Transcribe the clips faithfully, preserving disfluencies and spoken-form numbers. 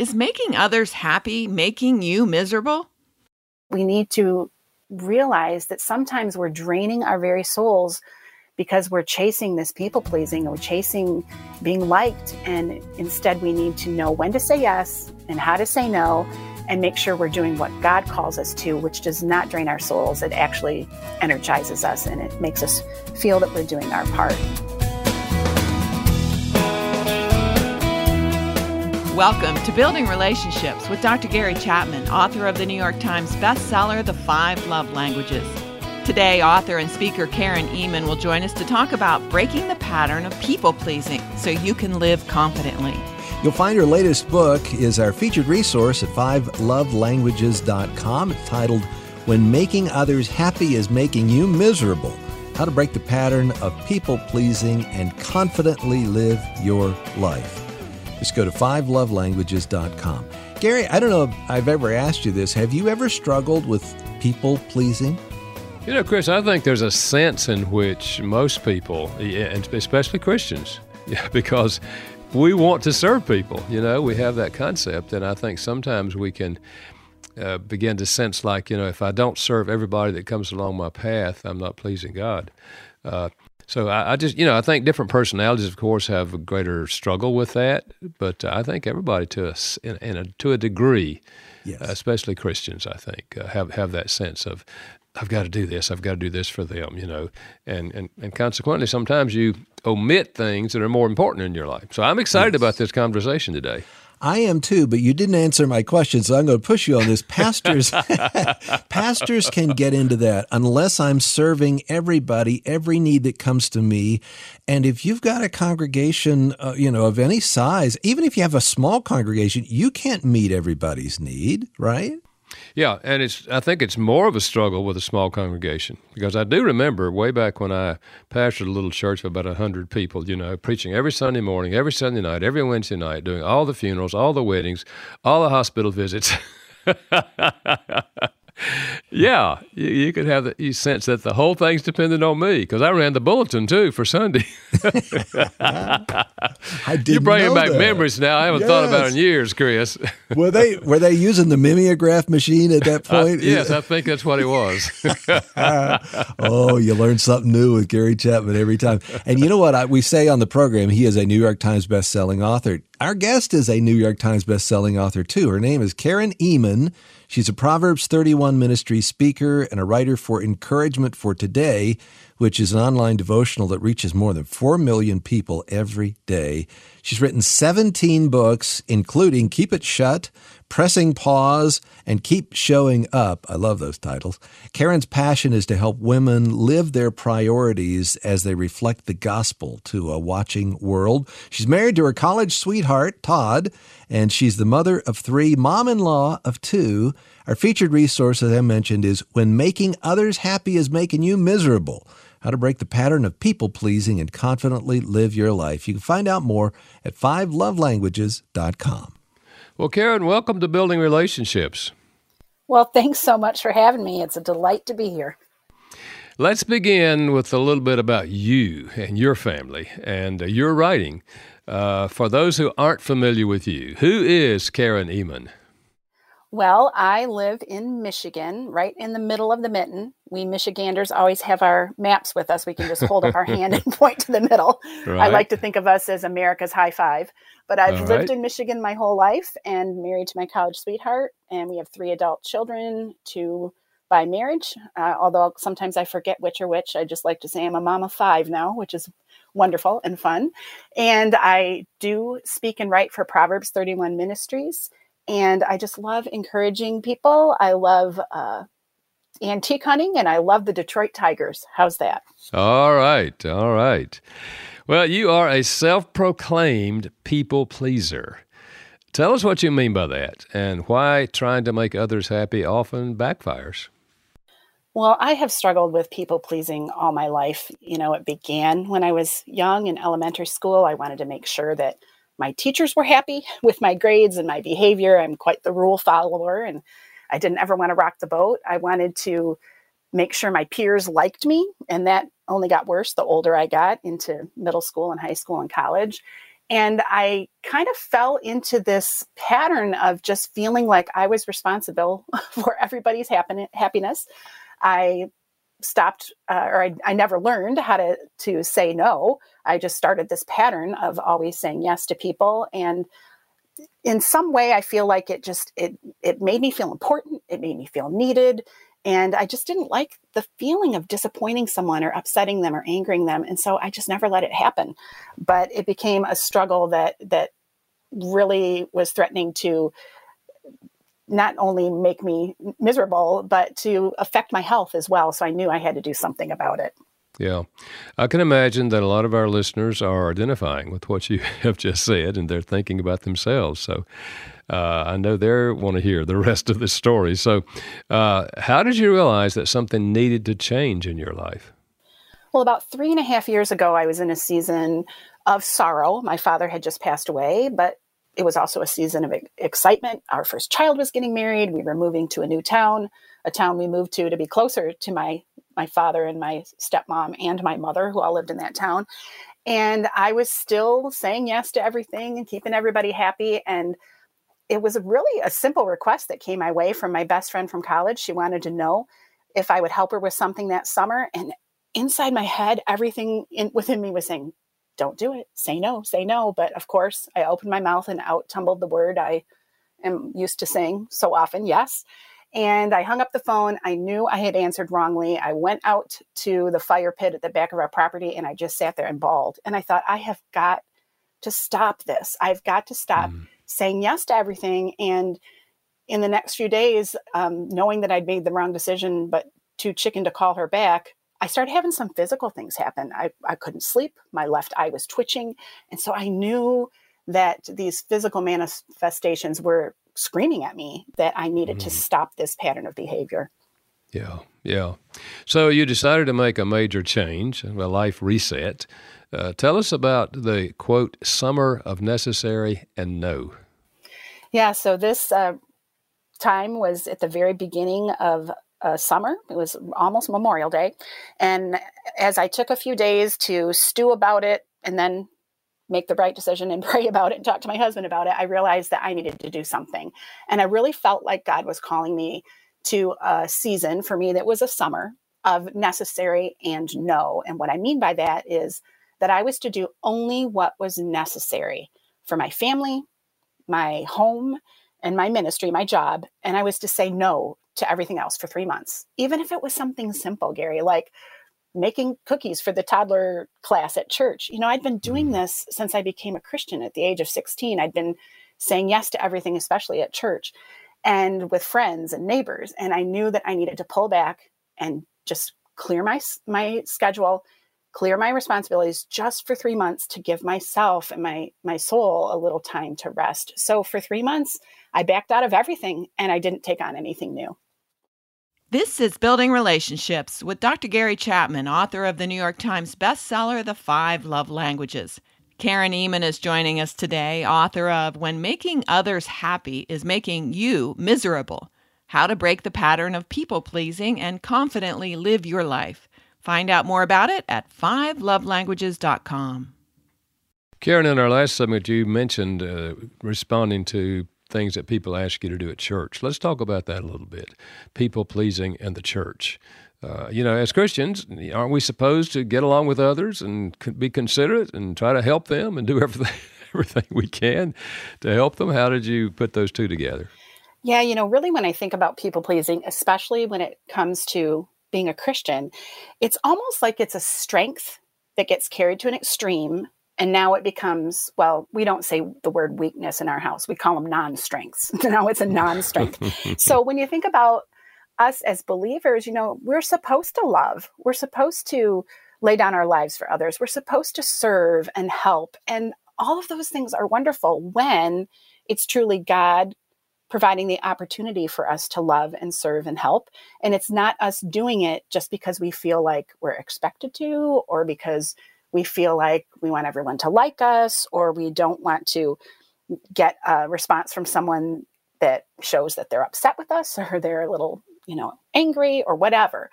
Is making others happy making you miserable? We need to realize that sometimes we're draining our very souls because we're chasing this people pleasing, or we're chasing being liked. And instead we need to know when to say yes and how to say no, and make sure we're doing what God calls us to, which does not drain our souls. It actually energizes us, and it makes us feel that we're doing our part. Welcome to Building Relationships with Doctor Gary Chapman, author of the New York Times bestseller, The Five Love Languages. Today, author and speaker Karen Ehman will join us to talk about breaking the pattern of people-pleasing so you can live confidently. You'll find her latest book is our featured resource at five love languages dot com. It's titled, When Making Others Happy is Making You Miserable, How to Break the Pattern of People-Pleasing and Confidently Live Your Life. Just go to five love languages dot com. Gary, I don't know if I've ever asked you this. Have you ever struggled with people-pleasing? You know, Chris, I think there's a sense in which most people, and especially Christians, yeah, because we want to serve people. You know, we have that concept, and I think sometimes we can uh, begin to sense like, you know, if I don't serve everybody that comes along my path, I'm not pleasing God. Uh So I, I just, you know, I think different personalities, of course, have a greater struggle with that. But I think everybody, to us, in, in a, to a degree, yes, uh, especially Christians, I think, uh, have have that sense of, I've got to do this, I've got to do this for them, you know, and and and consequently, sometimes you omit things that are more important in your life. So I'm excited yes. about this conversation today. I am too, but you didn't answer my question, so I'm going to push you on this. Pastors pastors can get into that unless I'm serving everybody, every need that comes to me. And if you've got a congregation, uh, you know, of any size, even if you have a small congregation, you can't meet everybody's need, right? Yeah, and it's I think it's more of a struggle with a small congregation, because I do remember way back when I pastored a little church of about one hundred people, you know, preaching every Sunday morning, every Sunday night, every Wednesday night, doing all the funerals, all the weddings, all the hospital visits. Yeah, you, you could have the you sense that the whole thing's dependent on me, because I ran the bulletin, too, for Sunday. I didn't You're bringing back that. memories now. I haven't yes. thought about it in years, Chris. were they were they using the mimeograph machine at that point? I, yes, I think that's what it was. Oh, you learn something new with Gary Chapman every time. And you know what I, we say on the program, he is a New York Times bestselling author. Our guest is a New York Times bestselling author, too. Her name is Karen Ehman. She's a Proverbs thirty-one Ministries speaker and a writer for Encouragement for Today, which is an online devotional that reaches more than four million people every day. She's written seventeen books, including Keep It Shut!, Pressing Pause, and Keep Showing Up. I love those titles. Karen's passion is to help women live their priorities as they reflect the gospel to a watching world. She's married to her college sweetheart, Todd, and she's the mother of three, mom-in-law of two. Our featured resource, as I mentioned, is When Making Others Happy is Making You Miserable, How to Break the Pattern of People-Pleasing and Confidently Live Your Life. You can find out more at five love languages dot com. Well, Karen, welcome to Building Relationships. Well, thanks so much for having me. It's a delight to be here. Let's begin with a little bit about you and your family and your writing. Uh, for those who aren't familiar with you, who is Karen Ehman? Well, I live in Michigan, right in the middle of the mitten. We Michiganders always have our maps with us. We can just hold up our hand and point to the middle. Right. I like to think of us as America's high five. But I've All lived right. in Michigan my whole life and married to my college sweetheart. And we have three adult children, two by marriage. Uh, although sometimes I forget which are which. I just like to say I'm a mom of five now, which is wonderful and fun. And I do speak and write for Proverbs thirty-one Ministries. And I just love encouraging people. I love uh, antique hunting, and I love the Detroit Tigers. How's that? All right. All right. Well, you are a self-proclaimed people pleaser. Tell us what you mean by that and why trying to make others happy often backfires. Well, I have struggled with people pleasing all my life. You know, it began when I was young in elementary school. I wanted to make sure that my teachers were happy with my grades and my behavior. I'm quite the rule follower, and I didn't ever want to rock the boat. I wanted to make sure my peers liked me, and that only got worse the older I got into middle school and high school and college. And I kind of fell into this pattern of just feeling like I was responsible for everybody's happen- happiness. I stopped, uh, or I, I never learned how to, to say no. I just started this pattern of always saying yes to people. And in some way, I feel like it just, it, it made me feel important. It made me feel needed. And I just didn't like the feeling of disappointing someone or upsetting them or angering them. And so I just never let it happen. But it became a struggle that that really was threatening to not only make me miserable, but to affect my health as well. So I knew I had to do something about it. Yeah. I can imagine that a lot of our listeners are identifying with what you have just said, and they're thinking about themselves. So uh, I know they want to hear the rest of the story. So uh, how did you realize that something needed to change in your life? Well, about three and a half years ago, I was in a season of sorrow. My father had just passed away, but it was also a season of excitement. Our first child was getting married. We were moving to a new town, a town we moved to to be closer to my my father and my stepmom and my mother, who all lived in that town. And I was still saying yes to everything and keeping everybody happy. And it was really a simple request that came my way from my best friend from college. She wanted to know if I would help her with something that summer. And inside my head, everything in, within me was saying, don't do it. Say no, say no. But of course, I opened my mouth and out tumbled the word I am used to saying so often, yes. And I hung up the phone. I knew I had answered wrongly. I went out to the fire pit at the back of our property, and I just sat there and bawled. And I thought, I have got to stop this. I've got to stop mm. saying yes to everything. And in the next few days, um, knowing that I'd made the wrong decision, but too chicken to call her back, I started having some physical things happen. I, I couldn't sleep. My left eye was twitching. And so I knew that these physical manifestations were screaming at me that I needed mm-hmm. to stop this pattern of behavior. Yeah, yeah. So you decided to make a major change, a life reset. Uh, tell us about the, quote, summer of necessary and no. Yeah, so this uh, time was at the very beginning of Uh, summer. It was almost Memorial Day. And as I took a few days to stew about it and then make the right decision and pray about it and talk to my husband about it, I realized that I needed to do something. And I really felt like God was calling me to a season for me that was a summer of necessary and no. And what I mean by that is that I was to do only what was necessary for my family, my home, and my ministry, my job. And I was to say no to everything else for three months, even if it was something simple, Gary, like making cookies for the toddler class at church. You know, I'd been doing this since I became a Christian at the age of sixteen. I'd been saying yes to everything, especially at church and with friends and neighbors. And I knew that I needed to pull back and just clear my, my schedule, clear my responsibilities just for three months to give myself and my, my soul a little time to rest. So for three months, I backed out of everything and I didn't take on anything new. This is Building Relationships with Doctor Gary Chapman, author of the New York Times bestseller, The Five Love Languages. Karen Ehman is joining us today, author of When Making Others Happy is Making You Miserable, How to Break the Pattern of People-Pleasing and Confidently Live Your Life. Find out more about it at five love languages dot com. Karen, in our last segment, you mentioned uh, responding to things that people ask you to do at church. Let's talk about that a little bit, people-pleasing and the church. Uh, you know, as Christians, aren't we supposed to get along with others and be considerate and try to help them and do everything, everything we can to help them? How did you put those two together? Yeah, you know, really when I think about people-pleasing, especially when it comes to being a Christian, it's almost like it's a strength that gets carried to an extreme. And now it becomes, well, we don't say the word weakness in our house. We call them non-strengths. Now it's a non-strength. So when you think about us as believers, you know, we're supposed to love. We're supposed to lay down our lives for others. We're supposed to serve and help. And all of those things are wonderful when it's truly God providing the opportunity for us to love and serve and help. And it's not us doing it just because we feel like we're expected to, or because we feel like we want everyone to like us, or we don't want to get a response from someone that shows that they're upset with us or they're a little, you know, angry or whatever.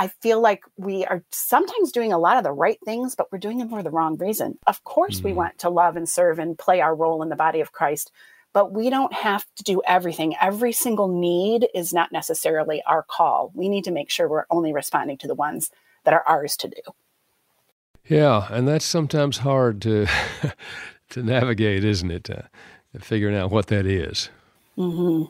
I feel like we are sometimes doing a lot of the right things, but we're doing them for the wrong reason. Of course, mm-hmm. we want to love and serve and play our role in the body of Christ, but we don't have to do everything. Every single need is not necessarily our call. We need to make sure we're only responding to the ones that are ours to do. Yeah, and that's sometimes hard to to navigate, isn't it? Uh, figuring out what that is. Mm-hmm.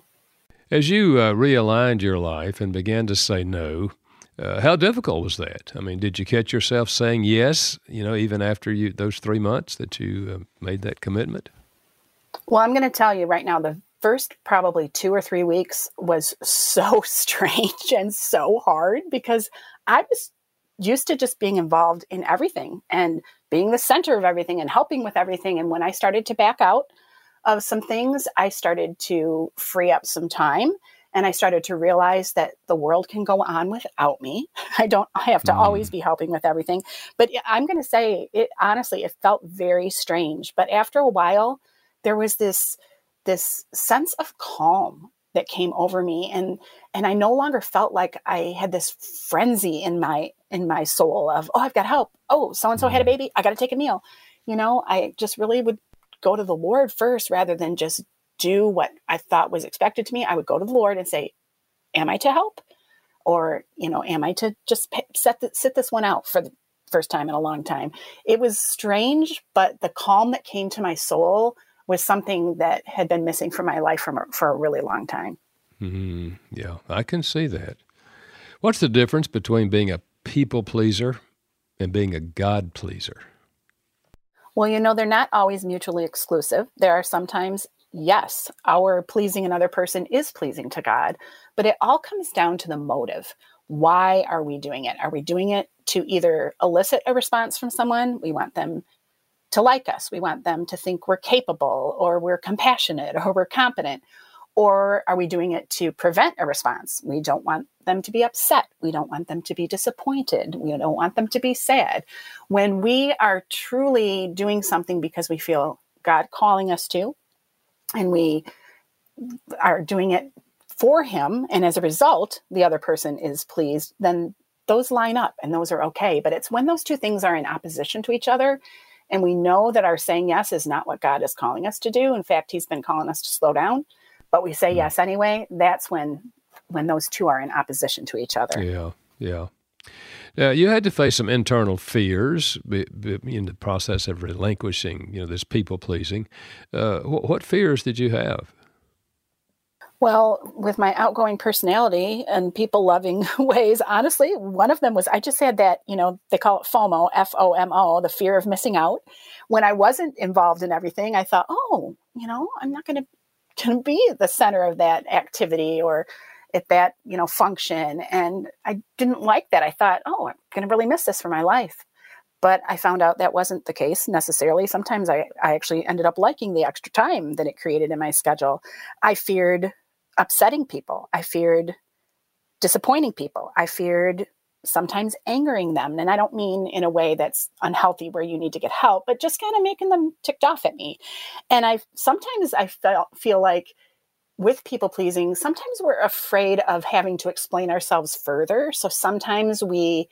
As you uh, realigned your life and began to say no, uh, how difficult was that? I mean, did you catch yourself saying yes, you know, even after you those three months that you uh, made that commitment? Well, I'm going to tell you right now, the first probably two or three weeks was so strange and so hard because I was used to just being involved in everything and being the center of everything and helping with everything. And when I started to back out of some things, I started to free up some time and I started to realize that the world can go on without me. I don't I have to mm. always be helping with everything. But I'm going to say, it honestly, it felt very strange. But after a while, there was this this sense of calm that came over me, and and I no longer felt like I had this frenzy in my in my soul of, oh, I've got help. Oh, so-and-so had a baby. I got to take a meal. You know, I just really would go to the Lord first rather than just do what I thought was expected to me. I would go to the Lord and say, am I to help? Or, you know, am I to just set the, sit this one out for the first time in a long time? It was strange, but the calm that came to my soul was something that had been missing from my life from a, for a really long time. Mm-hmm. Yeah, I can see that. What's the difference between being a people pleaser and being a God pleaser? Well, you know, they're not always mutually exclusive. There are sometimes, yes, our pleasing another person is pleasing to God, but it all comes down to the motive. Why are we doing it? Are we doing it to either elicit a response from someone? We want them to like us. We want them to think we're capable or we're compassionate or we're competent. Or are we doing it to prevent a response? We don't want them to be upset. We don't want them to be disappointed. We don't want them to be sad. When we are truly doing something because we feel God calling us to, and we are doing it for Him, and as a result, the other person is pleased, then those line up and those are okay. But it's when those two things are in opposition to each other, and we know that our saying yes is not what God is calling us to do. In fact, He's been calling us to slow down, but we say yes anyway. That's when when those two are in opposition to each other. Yeah, yeah. Now, you had to face some internal fears in the process of relinquishing, you know, this people-pleasing. Uh, what fears did you have? Well, with my outgoing personality and people-loving ways, honestly, one of them was I just had that, you know, they call it FOMO, F O M O, the fear of missing out. When I wasn't involved in everything, I thought, oh, you know, I'm not going to be the center of that activity or at that, you know, function. And I didn't like that. I thought, oh, I'm going to really miss this for my life. But I found out that wasn't the case necessarily. Sometimes I, I actually ended up liking the extra time that it created in my schedule. I feared upsetting people. I feared disappointing people. I feared sometimes angering them. And I don't mean in a way that's unhealthy where you need to get help, but just kind of making them ticked off at me. And I sometimes I felt, feel like with people pleasing, sometimes we're afraid of having to explain ourselves further. So sometimes we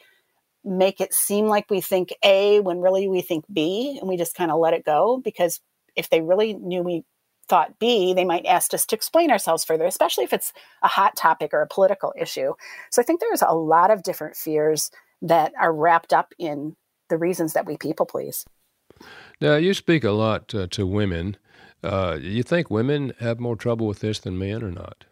make it seem like we think A when really we think B, and we just kind of let it go, because if they really knew we thought B, they might ask us to explain ourselves further, especially if it's a hot topic or a political issue. So I think there's a lot of different fears that are wrapped up in the reasons that we people please. Now, you speak a lot uh, to women. Uh, you think women have more trouble with this than men or not?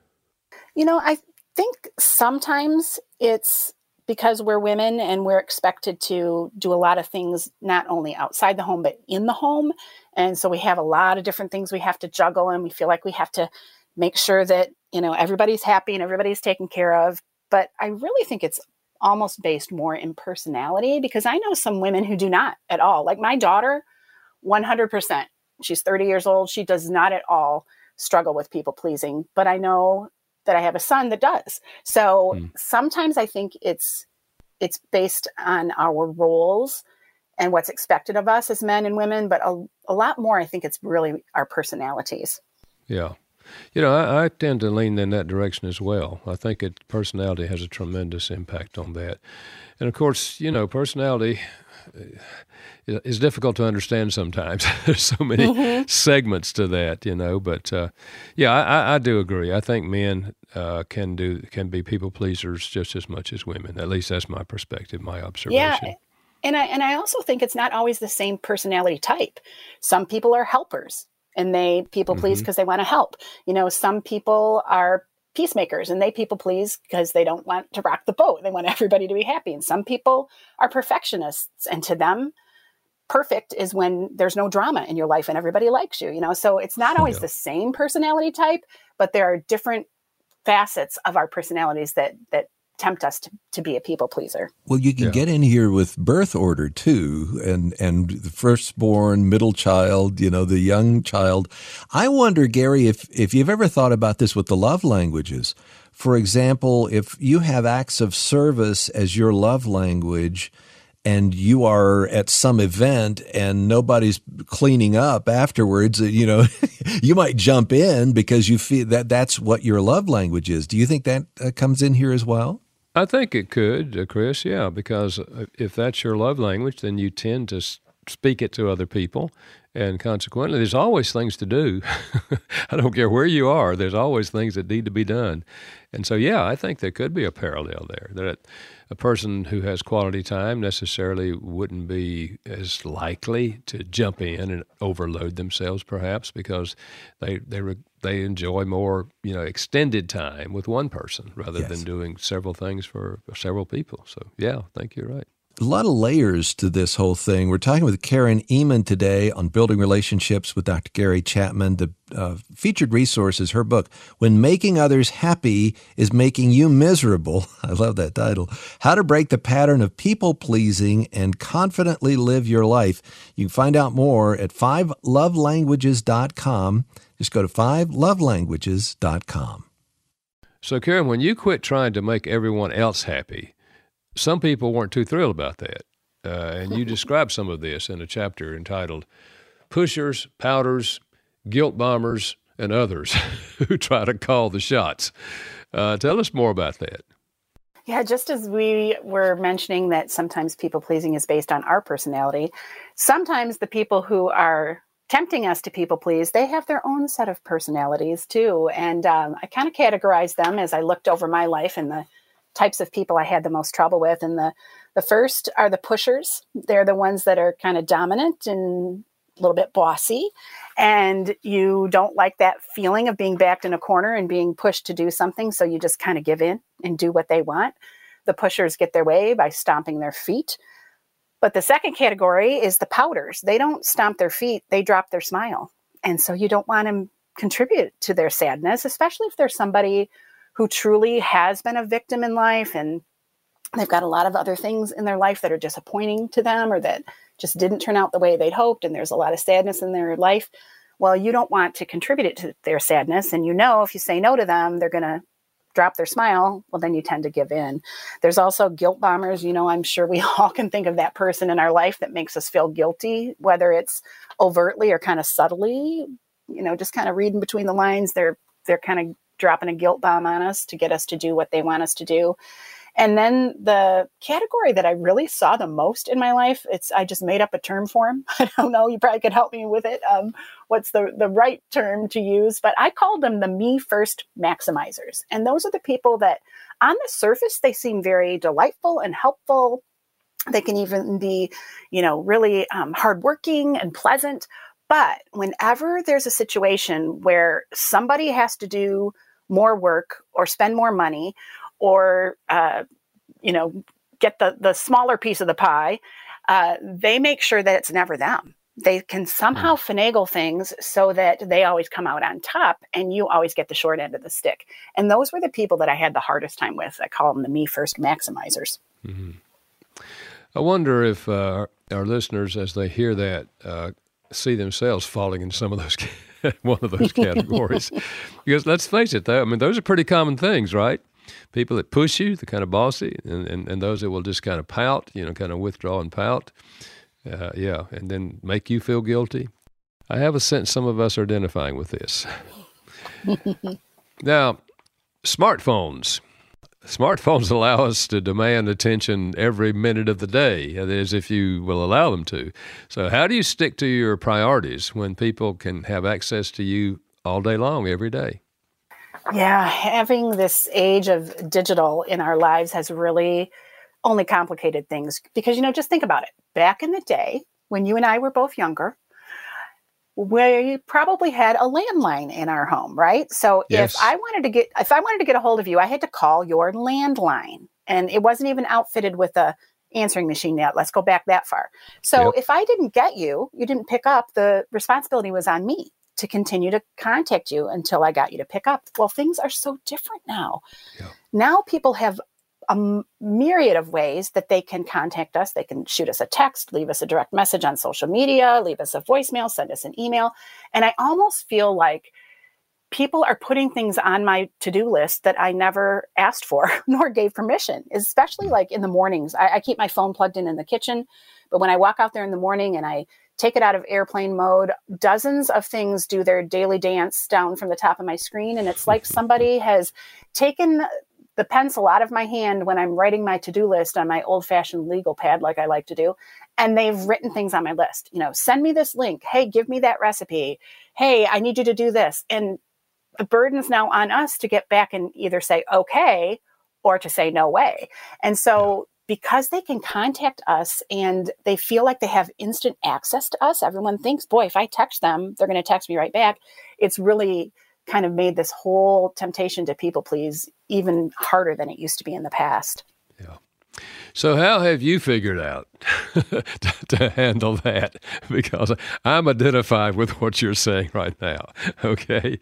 You know, I think sometimes it's because we're women and we're expected to do a lot of things, not only outside the home, but in the home. And so we have a lot of different things we have to juggle, and we feel like we have to make sure that, you know, everybody's happy and everybody's taken care of. But I really think it's almost based more in personality, because I know some women who do not at all. Like my daughter, one hundred percent. She's thirty years old. She does not at all struggle with people pleasing, but I know that I have a son that does. So mm. sometimes I think it's it's based on our roles and what's expected of us as men and women, but a, a lot more I think it's really our personalities. Yeah. You know, I, I tend to lean in that direction as well. I think it, personality has a tremendous impact on that. And, of course, you know, personality is difficult to understand sometimes. There's so many mm-hmm. segments to that, you know. But, uh, yeah, I, I do agree. I think men uh, can do can be people pleasers just as much as women. At least that's my perspective, my observation. Yeah. And I, and I also think it's not always the same personality type. Some people are helpers and they people please because mm-hmm. they want to help. You know, some people are peacemakers and they people please because they don't want to rock the boat. They want everybody to be happy. And some people are perfectionists, and to them, perfect is when there's no drama in your life and everybody likes you, you know? So it's not always yeah. the same personality type, but there are different facets of our personalities that, that, tempt us to, to be a people pleaser. Well, you can yeah. get in here with birth order too, and and the firstborn, middle child, you know, the young child. I wonder, Gary, if if you've ever thought about this with the love languages. For example, if you have acts of service as your love language, and you are at some event and nobody's cleaning up afterwards, you know, you might jump in because you feel that that's what your love language is. Do you think that uh, comes in here as well? I think it could, uh, Chris, yeah, because if that's your love language, then you tend to speak it to other people, and consequently, there's always things to do. I don't care where you are, there's always things that need to be done. And so, yeah, I think there could be a parallel there, that a person who has quality time necessarily wouldn't be as likely to jump in and overload themselves, perhaps, because they they re- they enjoy more, you know, extended time with one person rather yes. than doing several things for several people. So, yeah, I think you're right. A lot of layers to this whole thing. We're talking with Karen Ehman today on Building Relationships with Doctor Gary Chapman. The uh, featured resource is her book, When Making Others Happy is Making You Miserable. I love that title. How to Break the Pattern of People-Pleasing and Confidently Live Your Life. You can find out more at five love languages dot com. Just go to five love languages dot com. So, Karen, when you quit trying to make everyone else happy, some people weren't too thrilled about that, uh, and you describe some of this in a chapter entitled Pushers, Pouters, Guilt Bombers, and Others Who Try to Call the Shots. Uh, tell us more about that. Yeah, just as we were mentioning that sometimes people-pleasing is based on our personality, sometimes the people who are tempting us to people-please, they have their own set of personalities, too. And um, I kind of categorized them as I looked over my life and the types of people I had the most trouble with. And the, the first are the pushers. They're the ones that are kind of dominant and a little bit bossy. And you don't like that feeling of being backed in a corner and being pushed to do something. So you just kind of give in and do what they want. The pushers get their way by stomping their feet. But the second category is the pouters. They don't stomp their feet. They drop their smile. And so you don't want to contribute to their sadness, especially if there's somebody who truly has been a victim in life and they've got a lot of other things in their life that are disappointing to them or that just didn't turn out the way they'd hoped, and there's a lot of sadness in their life. Well, you don't want to contribute it to their sadness, and you know if you say no to them, they're going to drop their smile. Well, then you tend to give in. There's also guilt bombers. You know, I'm sure we all can think of that person in our life that makes us feel guilty, whether it's overtly or kind of subtly, you know, just kind of reading between the lines. They're they're kind of dropping a guilt bomb on us to get us to do what they want us to do. And then the category that I really saw the most in my life, it's, I just made up a term for them. I don't know. You probably could help me with it. Um, what's the, the right term to use, but I called them the me first maximizers. And those are the people that on the surface, they seem very delightful and helpful. They can even be, you know, really um, hardworking and pleasant. But whenever there's a situation where somebody has to do more work or spend more money or, uh, you know, get the, the smaller piece of the pie, uh, they make sure that it's never them. They can somehow finagle things so that they always come out on top and you always get the short end of the stick. And those were the people that I had the hardest time with. I call them the me first maximizers. Mm-hmm. I wonder if uh, our listeners, as they hear that, uh, see themselves falling in some of those, one of those categories. Because let's face it, though, I mean, those are pretty common things, right? People that push you, the kind of bossy, and, and, and those that will just kind of pout, you know, kind of withdraw and pout. Uh, yeah, and then make you feel guilty. I have a sense some of us are identifying with this. Now, smartphones. Smartphones allow us to demand attention every minute of the day, that is, if you will allow them to. So how do you stick to your priorities when people can have access to you all day long, every day? Yeah, having this age of digital in our lives has really only complicated things because, you know, just think about it. Back in the day, when you and I were both younger, we probably had a landline in our home, right? So yes. if I wanted to get if I wanted to get a hold of you, I had to call your landline, and it wasn't even outfitted with a answering machine yet. Let's go back that far. So yep. if I didn't get you, you didn't pick up, the responsibility was on me to continue to contact you until I got you to pick up. Well, things are so different now. Yep. Now people have a myriad of ways that they can contact us. They can shoot us a text, leave us a direct message on social media, leave us a voicemail, send us an email. And I almost feel like people are putting things on my to-do list that I never asked for nor gave permission, especially like in the mornings. I, I keep my phone plugged in in the kitchen, but when I walk out there in the morning and I take it out of airplane mode, dozens of things do their daily dance down from the top of my screen. And it's like somebody has taken the pencil out of my hand when I'm writing my to-do list on my old-fashioned legal pad, like I like to do, and they've written things on my list. You know, send me this link. Hey, give me that recipe. Hey, I need you to do this. And the burden's now on us to get back and either say, okay, or to say no way. And so because they can contact us and they feel like they have instant access to us, everyone thinks, boy, if I text them, they're going to text me right back. It's really kind of made this whole temptation to people please even harder than it used to be in the past. Yeah. So how have you figured out to, to handle that? Because I'm identified with what you're saying right now. Okay.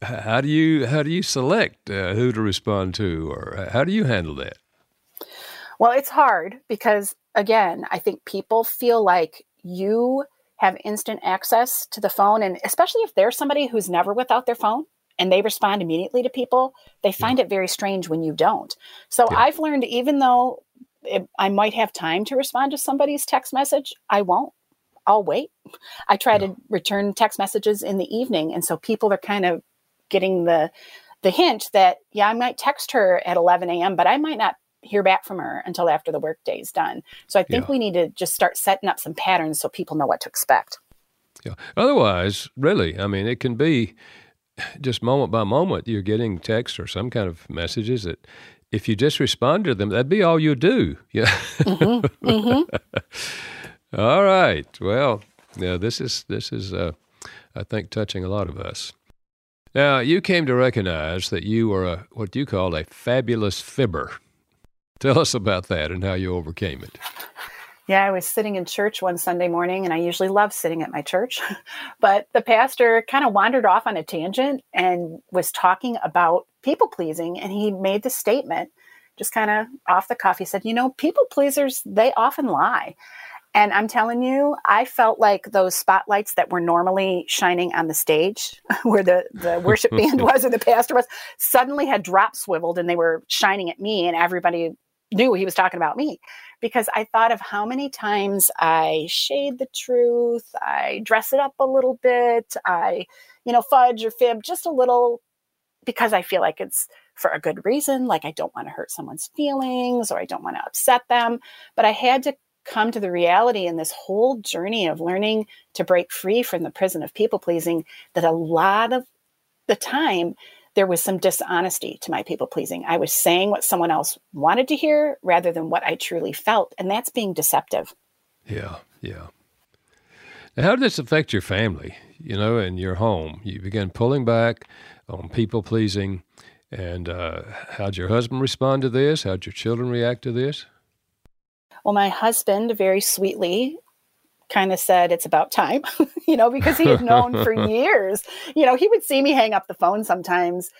How do you, how do you select uh, who to respond to, or how do you handle that? Well, it's hard because, again, I think people feel like you have instant access to the phone. And especially if there's somebody who's never without their phone and they respond immediately to people, they find yeah. it very strange when you don't. So yeah. I've learned, even though it, I might have time to respond to somebody's text message, I won't. I'll wait. I try yeah. to return text messages in the evening. And so people are kind of getting the the hint that, yeah, I might text her at eleven a.m., but I might not hear back from her until after the workday is done. So I think yeah. we need to just start setting up some patterns so people know what to expect. Yeah. Otherwise, really, I mean, it can be just moment by moment, you're getting texts or some kind of messages that if you just respond to them, that'd be all you do. Yeah. Mm-hmm. Mm-hmm. All right. Well, yeah, this is, this is, uh, I think, touching a lot of us. Now, you came to recognize that you were a, what you call a fabulous fibber. Tell us about that and how you overcame it. Yeah, I was sitting in church one Sunday morning, and I usually love sitting at my church. But the pastor kind of wandered off on a tangent and was talking about people-pleasing, and he made the statement, just kind of off the cuff. He said, you know, people-pleasers, they often lie. And I'm telling you, I felt like those spotlights that were normally shining on the stage where the, the worship band was or the pastor was, suddenly had drop swiveled and they were shining at me, and everybody knew he was talking about me, because I thought of how many times I shade the truth, I dress it up a little bit, I, you know, fudge or fib just a little, because I feel like it's for a good reason. Like, I don't want to hurt someone's feelings, or I don't want to upset them. But I had to come to the reality in this whole journey of learning to break free from the prison of people pleasing that a lot of the time there was some dishonesty to my people pleasing. I was saying what someone else wanted to hear rather than what I truly felt. And that's being deceptive. Yeah. Yeah. Now, how did this affect your family, you know, and your home? You began pulling back on people pleasing, and uh, how'd your husband respond to this? How'd your children react to this? Well, my husband very sweetly kind of said, it's about time, you know, because he had known for years, you know, he would see me hang up the phone sometimes,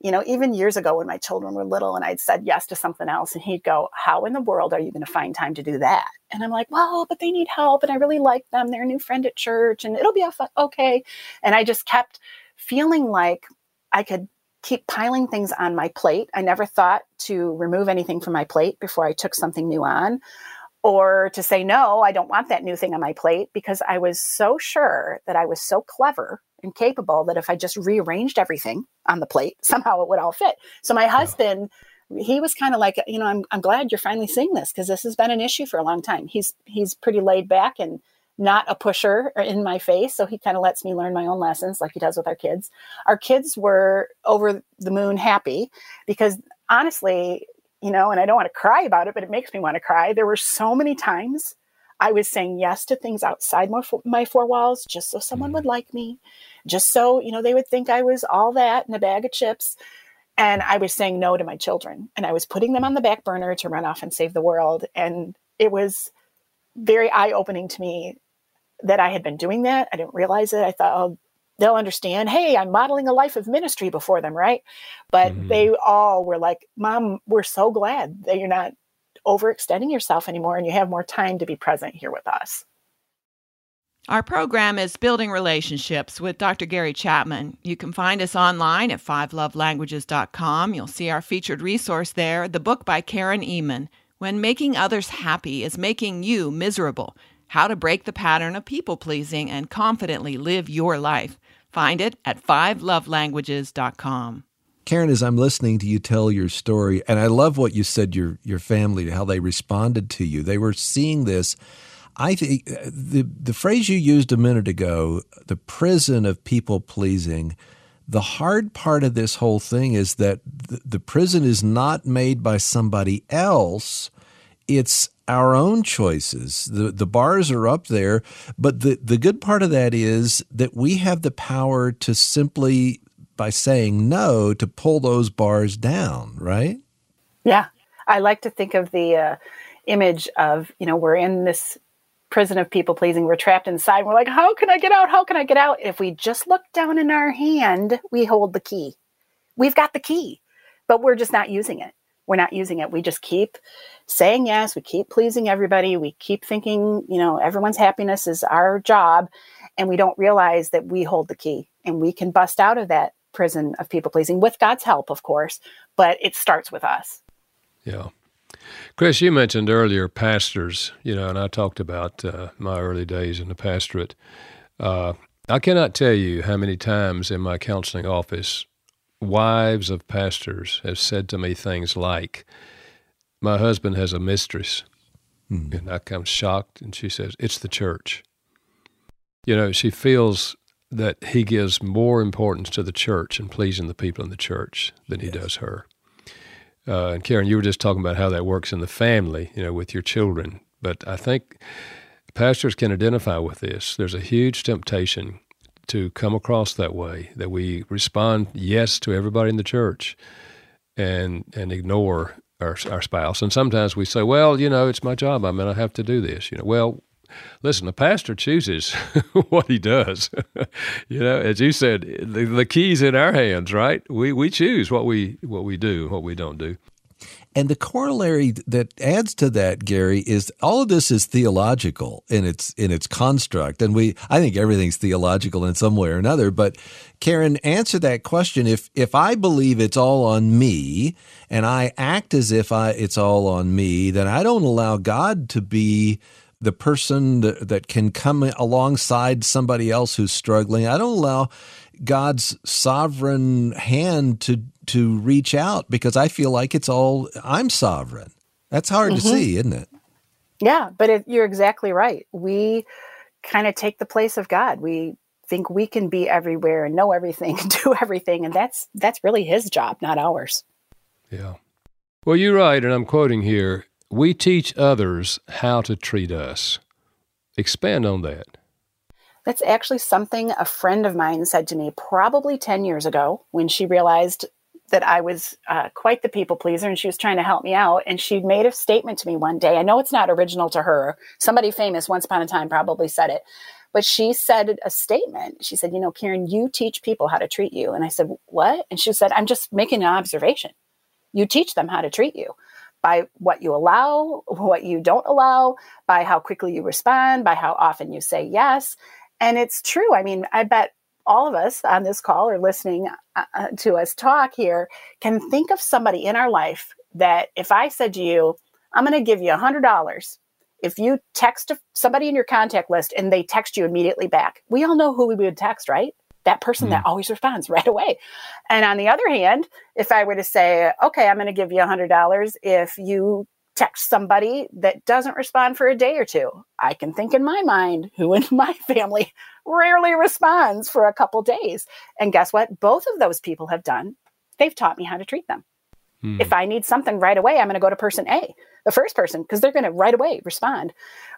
you know, even years ago when my children were little and I'd said yes to something else, and he'd go, how in the world are you going to find time to do that? And I'm like, well, but they need help, and I really like them. They're a new friend at church, and it'll be okay. And I just kept feeling like I could keep piling things on my plate. I never thought to remove anything from my plate before I took something new on, or to say, no, I don't want that new thing on my plate, because I was so sure that I was so clever and capable that if I just rearranged everything on the plate, somehow it would all fit. So my husband, he was kind of like, you know, I'm I'm glad you're finally seeing this because this has been an issue for a long time. He's he's pretty laid back and not a pusher in my face. So he kind of lets me learn my own lessons like he does with our kids. Our kids were over the moon happy because honestly, you know, and I don't want to cry about it, but it makes me want to cry. There were so many times I was saying yes to things outside my four, my four walls, just so someone would like me, just so, you know, they would think I was all that in a bag of chips. And I was saying no to my children and I was putting them on the back burner to run off and save the world. And it was very eye-opening to me that I had been doing that. I didn't realize it. I thought, oh, they'll understand. Hey, I'm modeling a life of ministry before them, right? But mm-hmm. they all were like, Mom, we're so glad that you're not overextending yourself anymore and you have more time to be present here with us. Our program is Building Relationships with Doctor Gary Chapman. You can find us online at five love languages dot com. You'll see our featured resource there, the book by Karen Ehman, When Making Others Happy is Making You Miserable, How to Break the Pattern of People-Pleasing and Confidently Live Your Life. Find it at five love languages dot com. Karen, as I'm listening to you tell your story, and I love what you said, your your family, how they responded to you. They were seeing this. I think the the phrase you used a minute ago, the prison of people-pleasing, the hard part of this whole thing is that the, the prison is not made by somebody else. It's our own choices. The the bars are up there, but the, the good part of that is that we have the power to simply, by saying no, to pull those bars down, right? Yeah. I like to think of the uh, image of, you know, we're in this prison of people-pleasing. We're trapped inside. We're like, how can I get out? How can I get out? If we just look down in our hand, we hold the key. We've got the key, but we're just not using it. We're not using it. We just keep saying yes. We keep pleasing everybody. We keep thinking, you know, everyone's happiness is our job. And we don't realize that we hold the key and we can bust out of that prison of people pleasing with God's help, of course, but it starts with us. Yeah. Chris, you mentioned earlier pastors, you know, and I talked about uh, my early days in the pastorate. Uh, I cannot tell you how many times in my counseling office, wives of pastors have said to me things like, my husband has a mistress. Mm-hmm. And I come shocked, and she says, it's the church. You know, she feels that he gives more importance to the church and pleasing the people in the church than yes. he does her. Uh, and Karen, you were just talking about how that works in the family, you know, with your children. But I think pastors can identify with this. There's a huge temptation to come across that way, that we respond yes to everybody in the church and and ignore our our spouse. And sometimes we say, well, you know, it's my job. I mean, I have to do this. You know, well, listen, the pastor chooses what he does. You know, as you said, the, the key's in our hands, right? We we choose what we what we do, what we don't do. And the corollary that adds to that, Gary, is all of this is theological in its in its construct, and we I think everything's theological in some way or another. But Karen, answer that question: if if I believe it's all on me, and I act as if I it's all on me, then I don't allow God to be the person that, that can come alongside somebody else who's struggling. I don't allow God's sovereign hand to to reach out because I feel like it's all, I'm sovereign. That's hard mm-hmm. to see, isn't it? Yeah, but it, you're exactly right. We kind of take the place of God. We think we can be everywhere and know everything and do everything, and that's that's really his job, not ours. Yeah. Well, you're right, and I'm quoting here, we teach others how to treat us. Expand on that. That's actually something a friend of mine said to me probably ten years ago when she realized that I was uh, quite the people pleaser and she was trying to help me out. And she made a statement to me one day. I know it's not original to her. Somebody famous once upon a time probably said it. But she said a statement. She said, you know, Karen, you teach people how to treat you. And I said, what? And she said, I'm just making an observation. You teach them how to treat you. By what you allow, what you don't allow, by how quickly you respond, by how often you say yes. And it's true. I mean, I bet all of us on this call or listening uh, to us talk here can think of somebody in our life that if I said to you, I'm going to give you one hundred dollars, if you text somebody in your contact list and they text you immediately back, we all know who we would text, right? that person mm-hmm. that always responds right away. And on the other hand, if I were to say, okay, I'm going to give you one hundred dollars if you text somebody that doesn't respond for a day or two, I can think in my mind who in my family rarely responds for a couple days. And guess what? Both of those people have done. They've taught me how to treat them. Hmm. If I need something right away, I'm going to go to person A, the first person, because they're going to right away respond.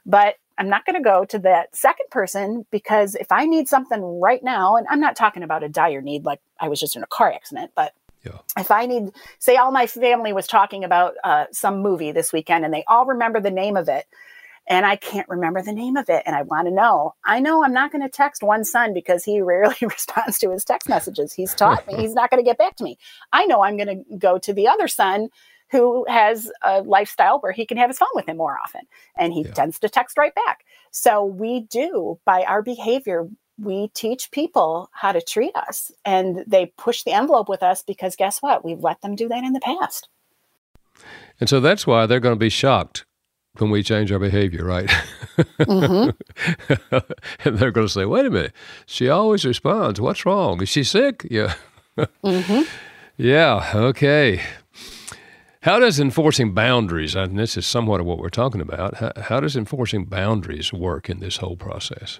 But I'm not going to go to that second person, because if I need something right now, and I'm not talking about a dire need, like I was just in a car accident, but yeah. If I need, say all my family was talking about uh, some movie this weekend and they all remember the name of it and I can't remember the name of it and I want to know, I know I'm not going to text one son because he rarely responds to his text messages. He's taught me he's not going to get back to me. I know I'm going to go to the other son who has a lifestyle where he can have his phone with him more often and he yeah. tends to text right back. So we do, by our behavior, we teach people how to treat us, and they push the envelope with us because guess what? We've let them do that in the past. And so that's why they're going to be shocked when we change our behavior, right? Mm-hmm. And they're going to say, wait a minute, she always responds. What's wrong? Is she sick? Yeah. mm-hmm. Yeah. Okay. How does enforcing boundaries, and this is somewhat of what we're talking about, how, how does enforcing boundaries work in this whole process?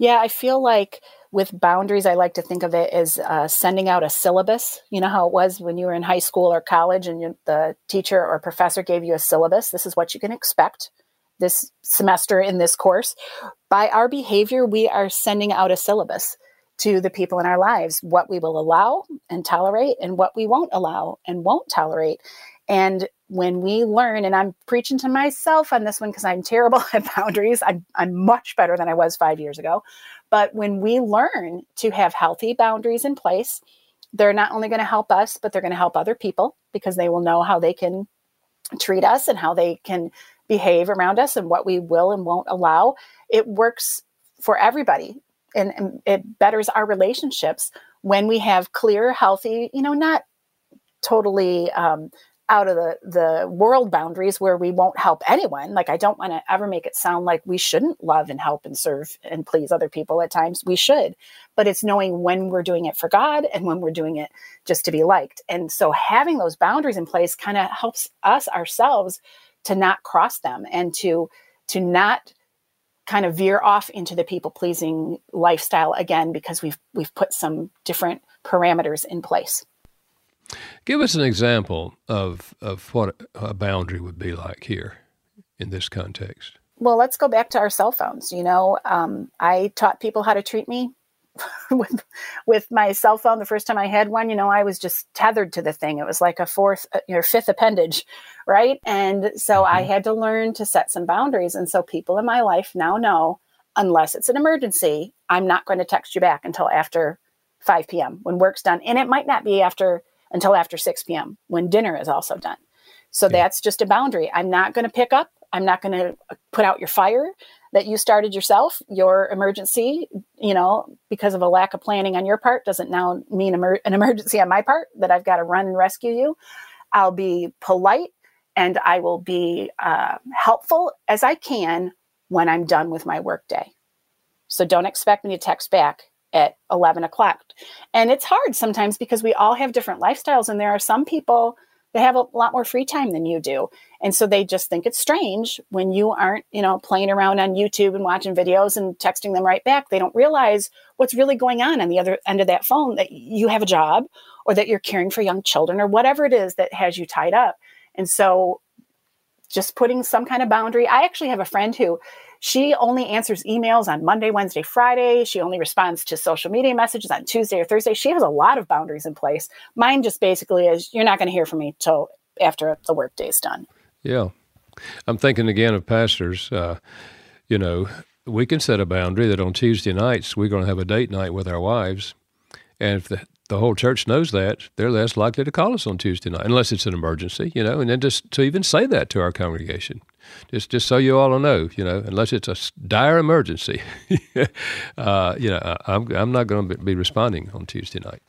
Yeah, I feel like with boundaries, I like to think of it as uh, sending out a syllabus. You know how it was when you were in high school or college and you, the teacher or professor gave you a syllabus. This is what you can expect this semester in this course. By our behavior, we are sending out a syllabus to the people in our lives, what we will allow and tolerate and what we won't allow and won't tolerate. And when we learn, and I'm preaching to myself on this one because I'm terrible at boundaries. I'm, I'm much better than I was five years ago. But when we learn to have healthy boundaries in place, they're not only going to help us, but they're going to help other people because they will know how they can treat us and how they can behave around us and what we will and won't allow. It works for everybody, and, and it betters our relationships when we have clear, healthy, you know, not totally um out of the, the world boundaries where we won't help anyone. Like, I don't want to ever make it sound like we shouldn't love and help and serve and please other people at times. We should, but it's knowing when we're doing it for God and when we're doing it just to be liked. And so having those boundaries in place kind of helps us ourselves to not cross them and to, to not kind of veer off into the people pleasing lifestyle again, because we've, we've put some different parameters in place. Give us an example of of what a boundary would be like here in this context. Well, let's go back to our cell phones. You know, um, I taught people how to treat me with, with my cell phone. The first time I had one, you know, I was just tethered to the thing. It was like a fourth or fifth appendage, right? And so mm-hmm. I had to learn to set some boundaries. And so people in my life now know, unless it's an emergency, I'm not going to text you back until after five p.m. when work's done. And it might not be after... until after six p.m. when dinner is also done. So yeah. That's just a boundary. I'm not going to pick up. I'm not going to put out your fire that you started yourself. Your emergency, you know, because of a lack of planning on your part doesn't now mean emer- an emergency on my part that I've got to run and rescue you. I'll be polite and I will be uh, helpful as I can when I'm done with my work day. So don't expect me to text back at eleven o'clock. And it's hard sometimes because we all have different lifestyles. And there are some people that have a lot more free time than you do. And so they just think it's strange when you aren't, you know, playing around on YouTube and watching videos and texting them right back. They don't realize what's really going on on the other end of that phone, that you have a job or that you're caring for young children or whatever it is that has you tied up. And so just putting some kind of boundary. I actually have a friend who she only answers emails on Monday, Wednesday, Friday. She only responds to social media messages on Tuesday or Thursday. She has a lot of boundaries in place. Mine just basically is, you're not going to hear from me till after the workday is done. Yeah. I'm thinking again of pastors. Uh, you know, we can set a boundary that on Tuesday nights, we're going to have a date night with our wives. And if the, the whole church knows that, they're less likely to call us on Tuesday night, unless it's an emergency, you know, and then just to even say that to our congregation. Just just so you all know, you know, unless it's a dire emergency, uh, you know, I, I'm I'm not going to be responding on Tuesday night.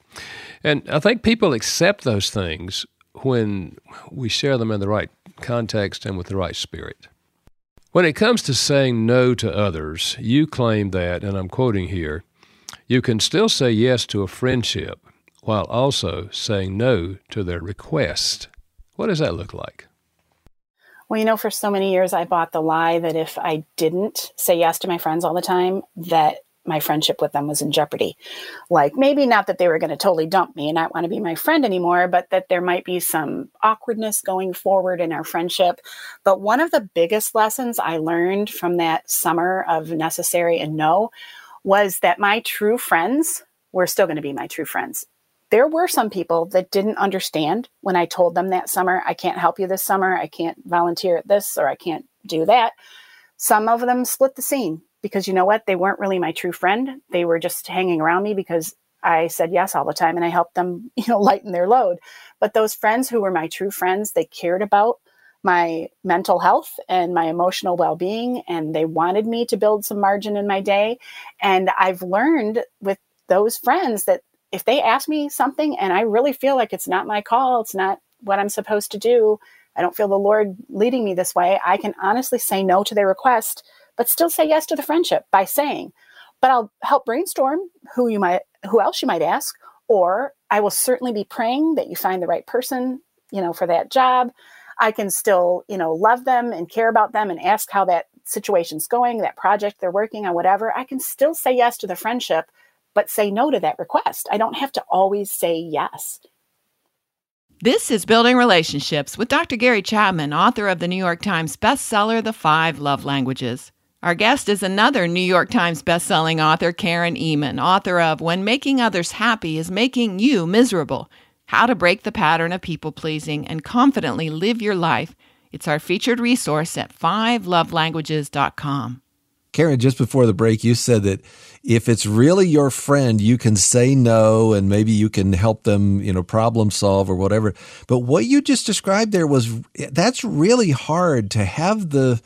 And I think people accept those things when we share them in the right context and with the right spirit. When it comes to saying no to others, you claim that, and I'm quoting here, You can still say yes to a friendship while also saying no to their request. What does that look like? Well, you know, for so many years, I bought the lie that if I didn't say yes to my friends all the time, that my friendship with them was in jeopardy. Like, maybe not that they were going to totally dump me and not want to be my friend anymore, but that there might be some awkwardness going forward in our friendship. But one of the biggest lessons I learned from that summer of necessary and no was that my true friends were still going to be my true friends. There were some people that didn't understand when I told them that summer, I can't help you this summer, I can't volunteer at this, or I can't do that. Some of them split the scene because, you know what, they weren't really my true friend. They were just hanging around me because I said yes all the time and I helped them, you know, lighten their load. But those friends who were my true friends, they cared about my mental health and my emotional well-being, and they wanted me to build some margin in my day. And I've learned with those friends that if they ask me something and I really feel like it's not my call, it's not what I'm supposed to do, I don't feel the Lord leading me this way, I can honestly say no to their request, but still say yes to the friendship by saying, but I'll help brainstorm who you might, who else you might ask, or I will certainly be praying that you find the right person, you know, for that job. I can still, you know, love them and care about them and ask how that situation's going, that project they're working on, whatever. I can still say yes to the friendship, but say no to that request. I don't have to always say yes. This is Building Relationships with Doctor Gary Chapman, author of the New York Times bestseller, The Five Love Languages. Our guest is another New York Times bestselling author, Karen Ehman, author of When Making Others Happy is Making You Miserable, How to Break the Pattern of People-Pleasing and Confidently Live Your Life. It's our featured resource at five love languages dot com. Karen, just before the break, you said that if it's really your friend, you can say no, and maybe you can help them, you know, problem solve or whatever. But what you just described there was, that's really hard to have the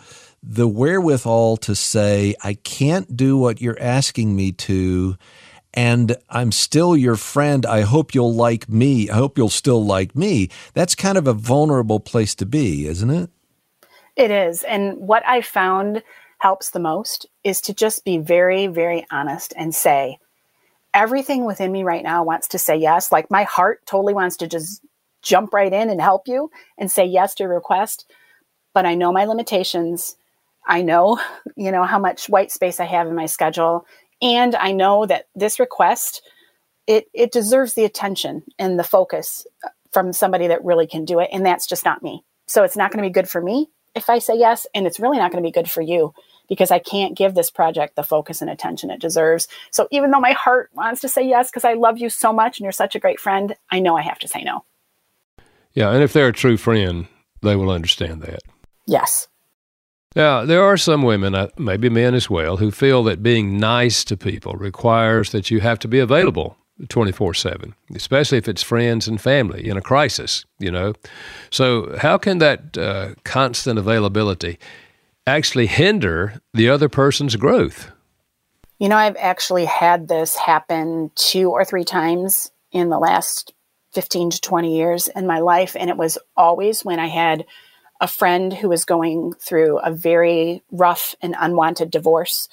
the wherewithal to say, I can't do what you're asking me to, and I'm still your friend. I hope you'll like me. I hope you'll still like me. That's kind of a vulnerable place to be, isn't it? It is. And what I found helps the most is to just be very, very honest and say, everything within me right now wants to say yes. Like, my heart totally wants to just jump right in and help you and say yes to your request. But I know my limitations. I know, you know, how much white space I have in my schedule. And I know that this request, it it deserves the attention and the focus from somebody that really can do it. And that's just not me. So it's not going to be good for me if I say yes, and it's really not going to be good for you because I can't give this project the focus and attention it deserves. So even though my heart wants to say yes because I love you so much and you're such a great friend, I know I have to say no. Yeah, and if they're a true friend, they will understand that. Yes. Now, there are some women, maybe men as well, who feel that being nice to people requires that you have to be available twenty-four seven, especially if it's friends and family in a crisis, you know. So how can that uh, constant availability actually hinder the other person's growth? You know, I've actually had this happen two or three times in the last fifteen to twenty years in my life, and it was always when I had a friend who was going through a very rough and unwanted divorce.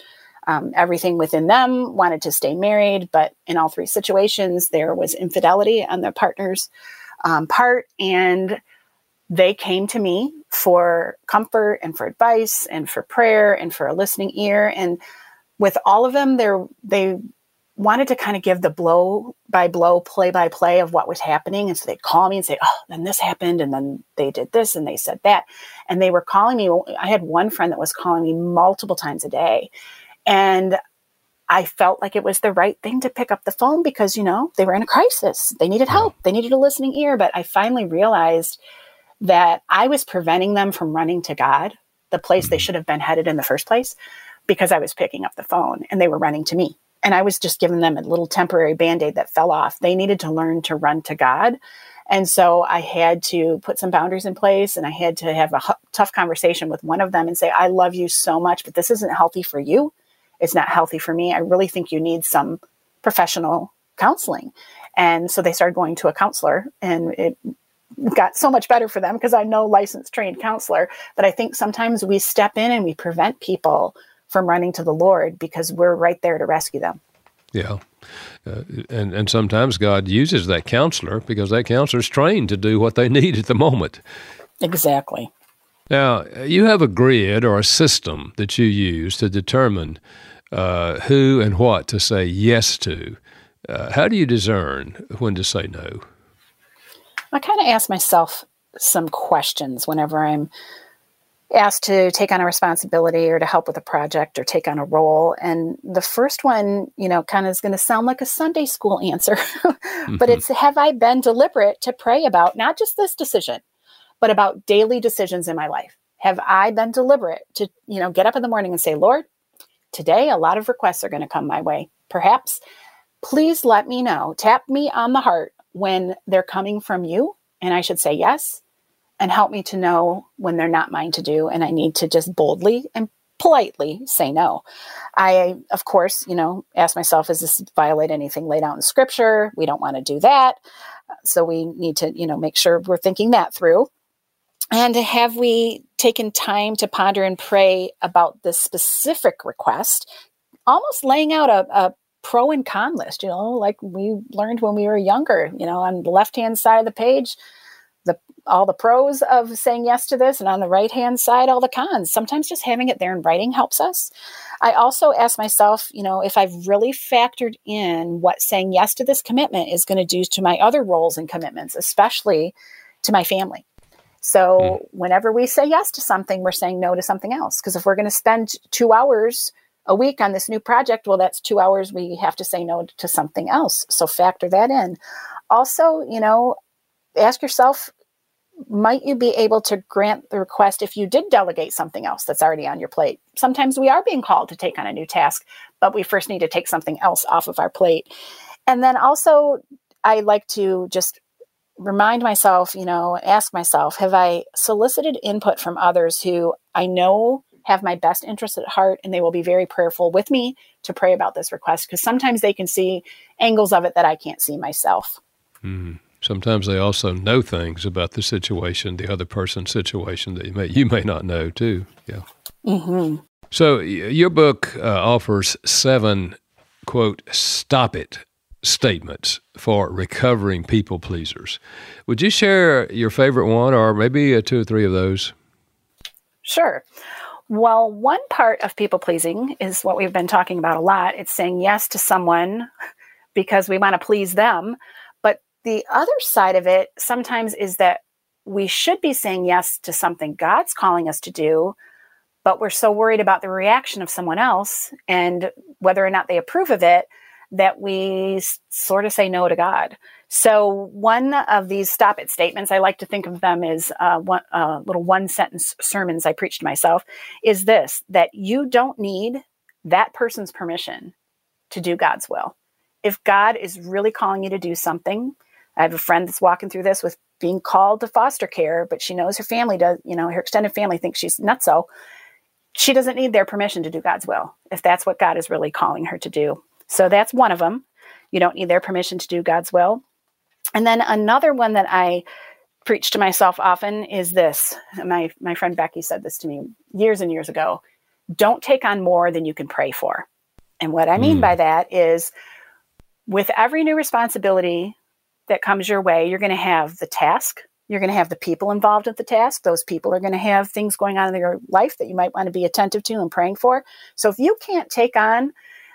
Um, everything within them wanted to stay married, but in all three situations, there was infidelity on their partner's um, part. And they came to me for comfort and for advice and for prayer and for a listening ear. And with all of them, they wanted to kind of give the blow by blow, play by play of what was happening. And so they'd call me and say, oh, then this happened. And then they did this and they said that. And they were calling me. I had one friend that was calling me multiple times a day. And I felt like it was the right thing to pick up the phone because, you know, they were in a crisis. They needed help. They needed a listening ear. But I finally realized that I was preventing them from running to God, the place they should have been headed in the first place, because I was picking up the phone and they were running to me. And I was just giving them a little temporary Band-Aid that fell off. They needed to learn to run to God. And so I had to put some boundaries in place, and I had to have a h- tough conversation with one of them and say, I love you so much, but this isn't healthy for you. It's not healthy for me. I really think you need some professional counseling. And so they started going to a counselor, and it got so much better for them because I'm no licensed, trained counselor. But I think sometimes we step in and we prevent people from running to the Lord because we're right there to rescue them. Yeah. Uh, and, and sometimes God uses that counselor because that counselor is trained to do what they need at the moment. Exactly. Now, you have a grid or a system that you use to determine uh, who and what to say yes to. Uh, how do you discern when to say no? I kind of ask myself some questions whenever I'm asked to take on a responsibility or to help with a project or take on a role. And the first one, you know, kind of is going to sound like a Sunday school answer, but mm-hmm. it's, have I been deliberate to pray about not just this decision, but about daily decisions in my life? Have I been deliberate to, you know, get up in the morning and say, Lord, today a lot of requests are going to come my way. Perhaps, please let me know, tap me on the heart when they're coming from you and I should say yes. And help me to know when they're not mine to do, and I need to just boldly and politely say no. I, of course, you know, ask myself, does this violate anything laid out in Scripture? We don't want to do that. So we need to, you know, make sure we're thinking that through. And have we taken time to ponder and pray about this specific request, almost laying out a, a pro and con list, you know, like we learned when we were younger, you know, on the left-hand side of the page, the all the pros of saying yes to this, and on the right-hand side, all the cons. Sometimes just having it there in writing helps us. I also ask myself, you know, if I've really factored in what saying yes to this commitment is going to do to my other roles and commitments, especially to my family. So mm. whenever we say yes to something, we're saying no to something else. Because if we're going to spend two hours a week on this new project, well, that's two hours we have to say no to something else. So factor that in. Also, you know, ask yourself, might you be able to grant the request if you did delegate something else that's already on your plate? Sometimes we are being called to take on a new task, but we first need to take something else off of our plate. And then also, I like to just remind myself, you know, ask myself, have I solicited input from others who I know have my best interests at heart, and they will be very prayerful with me to pray about this request? Because sometimes they can see angles of it that I can't see myself. Mm-hmm. Sometimes they also know things about the situation, the other person's situation that you may you may not know too. Yeah. Mm-hmm. So your book uh, offers seven, quote, stop it statements for recovering people pleasers. Would you share your favorite one or maybe uh, two or three of those? Sure. Well, one part of people pleasing is what we've been talking about a lot. It's saying yes to someone because we want to please them. The other side of it sometimes is that we should be saying yes to something God's calling us to do, but we're so worried about the reaction of someone else and whether or not they approve of it that we sort of say no to God. So one of these stop it statements, I like to think of them as uh, one, uh, little one sentence sermons I preach to myself, is this, that you don't need that person's permission to do God's will. If God is really calling you to do something, I have a friend that's walking through this with being called to foster care, but she knows her family does, you know, her extended family thinks she's nutso. She doesn't need their permission to do God's will, if that's what God is really calling her to do. So that's one of them. You don't need their permission to do God's will. And then another one that I preach to myself often is this. My, my friend Becky said this to me years and years ago. Don't take on more than you can pray for. And what I mean mm. by that is, with every new responsibility that comes your way, you're going to have the task. You're going to have the people involved with the task. Those people are going to have things going on in their life that you might want to be attentive to and praying for. So if you can't take on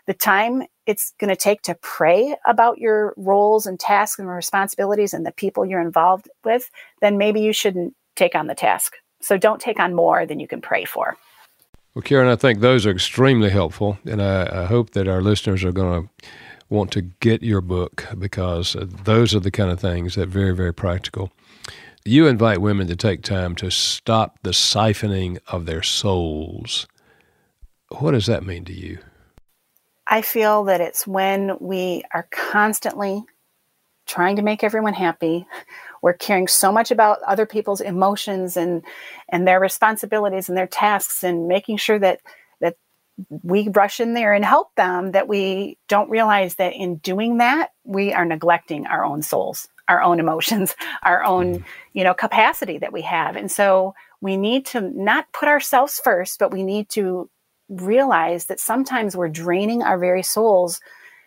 the time it's going to take to pray about your roles and tasks and responsibilities and the people you're involved with, then maybe you shouldn't take on the task. So don't take on more than you can pray for. Well, Karen, I think those are extremely helpful, and I, I hope that our listeners are going to want to get your book because those are the kind of things that are very, very practical. You invite women to take time to stop the siphoning of their souls. What does that mean to you? I feel that it's when we are constantly trying to make everyone happy. We're caring so much about other people's emotions and, and their responsibilities and their tasks and making sure that we rush in there and help them that we don't realize that in doing that, we are neglecting our own souls, our own emotions, our own, you know, capacity that we have. And so we need to not put ourselves first, but we need to realize that sometimes we're draining our very souls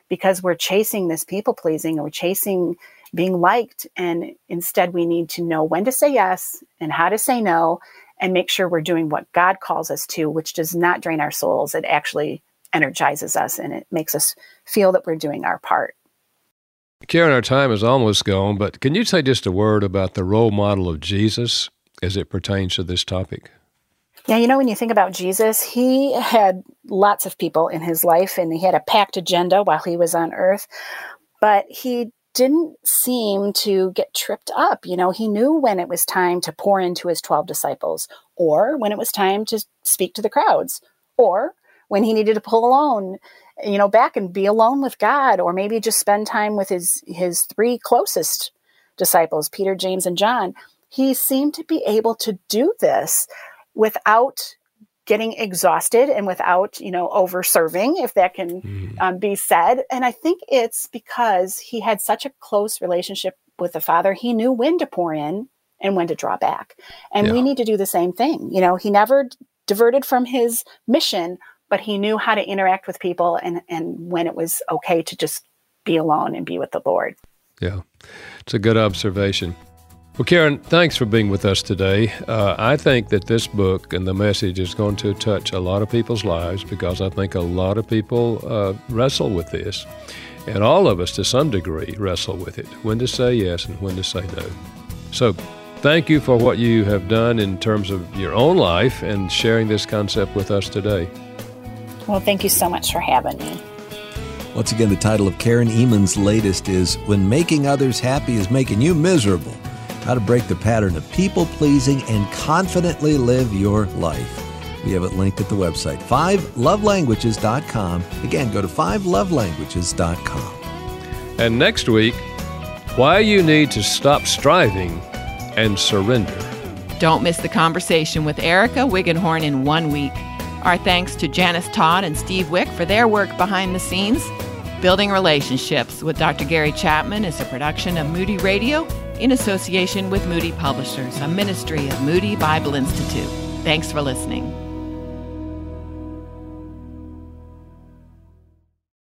because we're chasing this people pleasing and we're chasing being liked. And instead we need to know when to say yes and how to say no and make sure we're doing what God calls us to, which does not drain our souls. It actually energizes us and it makes us feel that we're doing our part. Karen, our time is almost gone, but can you say just a word about the role model of Jesus as it pertains to this topic? Yeah, you know, when you think about Jesus, he had lots of people in his life and he had a packed agenda while he was on earth, but he didn't seem to get tripped up. You know, he knew when it was time to pour into his twelve disciples, or when it was time to speak to the crowds, or when he needed to pull alone, you know, back and be alone with God, or maybe just spend time with his, his three closest disciples, Peter, James, and John. He seemed to be able to do this without getting exhausted and without, you know, over serving, if that can mm. um, be said. And I think it's because he had such a close relationship with the Father. He knew when to pour in and when to draw back. And yeah. we need to do the same thing. You know, he never d- diverted from his mission, but he knew how to interact with people and, and when it was okay to just be alone and be with the Lord. Yeah, it's a good observation. Well, Karen, thanks for being with us today. Uh, I think that this book and the message is going to touch a lot of people's lives because I think a lot of people uh, wrestle with this. And all of us, to some degree, wrestle with it, when to say yes and when to say no. So thank you for what you have done in terms of your own life and sharing this concept with us today. Well, thank you so much for having me. Once again, the title of Karen Ehman's latest is When Making Others Happy is Making You Miserable. How to break the pattern of people-pleasing and confidently live your life. We have it linked at the website, five love languages dot com. Again, go to five love languages dot com. And next week, why you need to stop striving and surrender. Don't miss the conversation with Erica Wiggenhorn in one week. Our thanks to Janice Todd and Steve Wick for their work behind the scenes. Building Relationships with Doctor Gary Chapman is a production of Moody Radio in association with Moody Publishers, a ministry of Moody Bible Institute. Thanks for listening.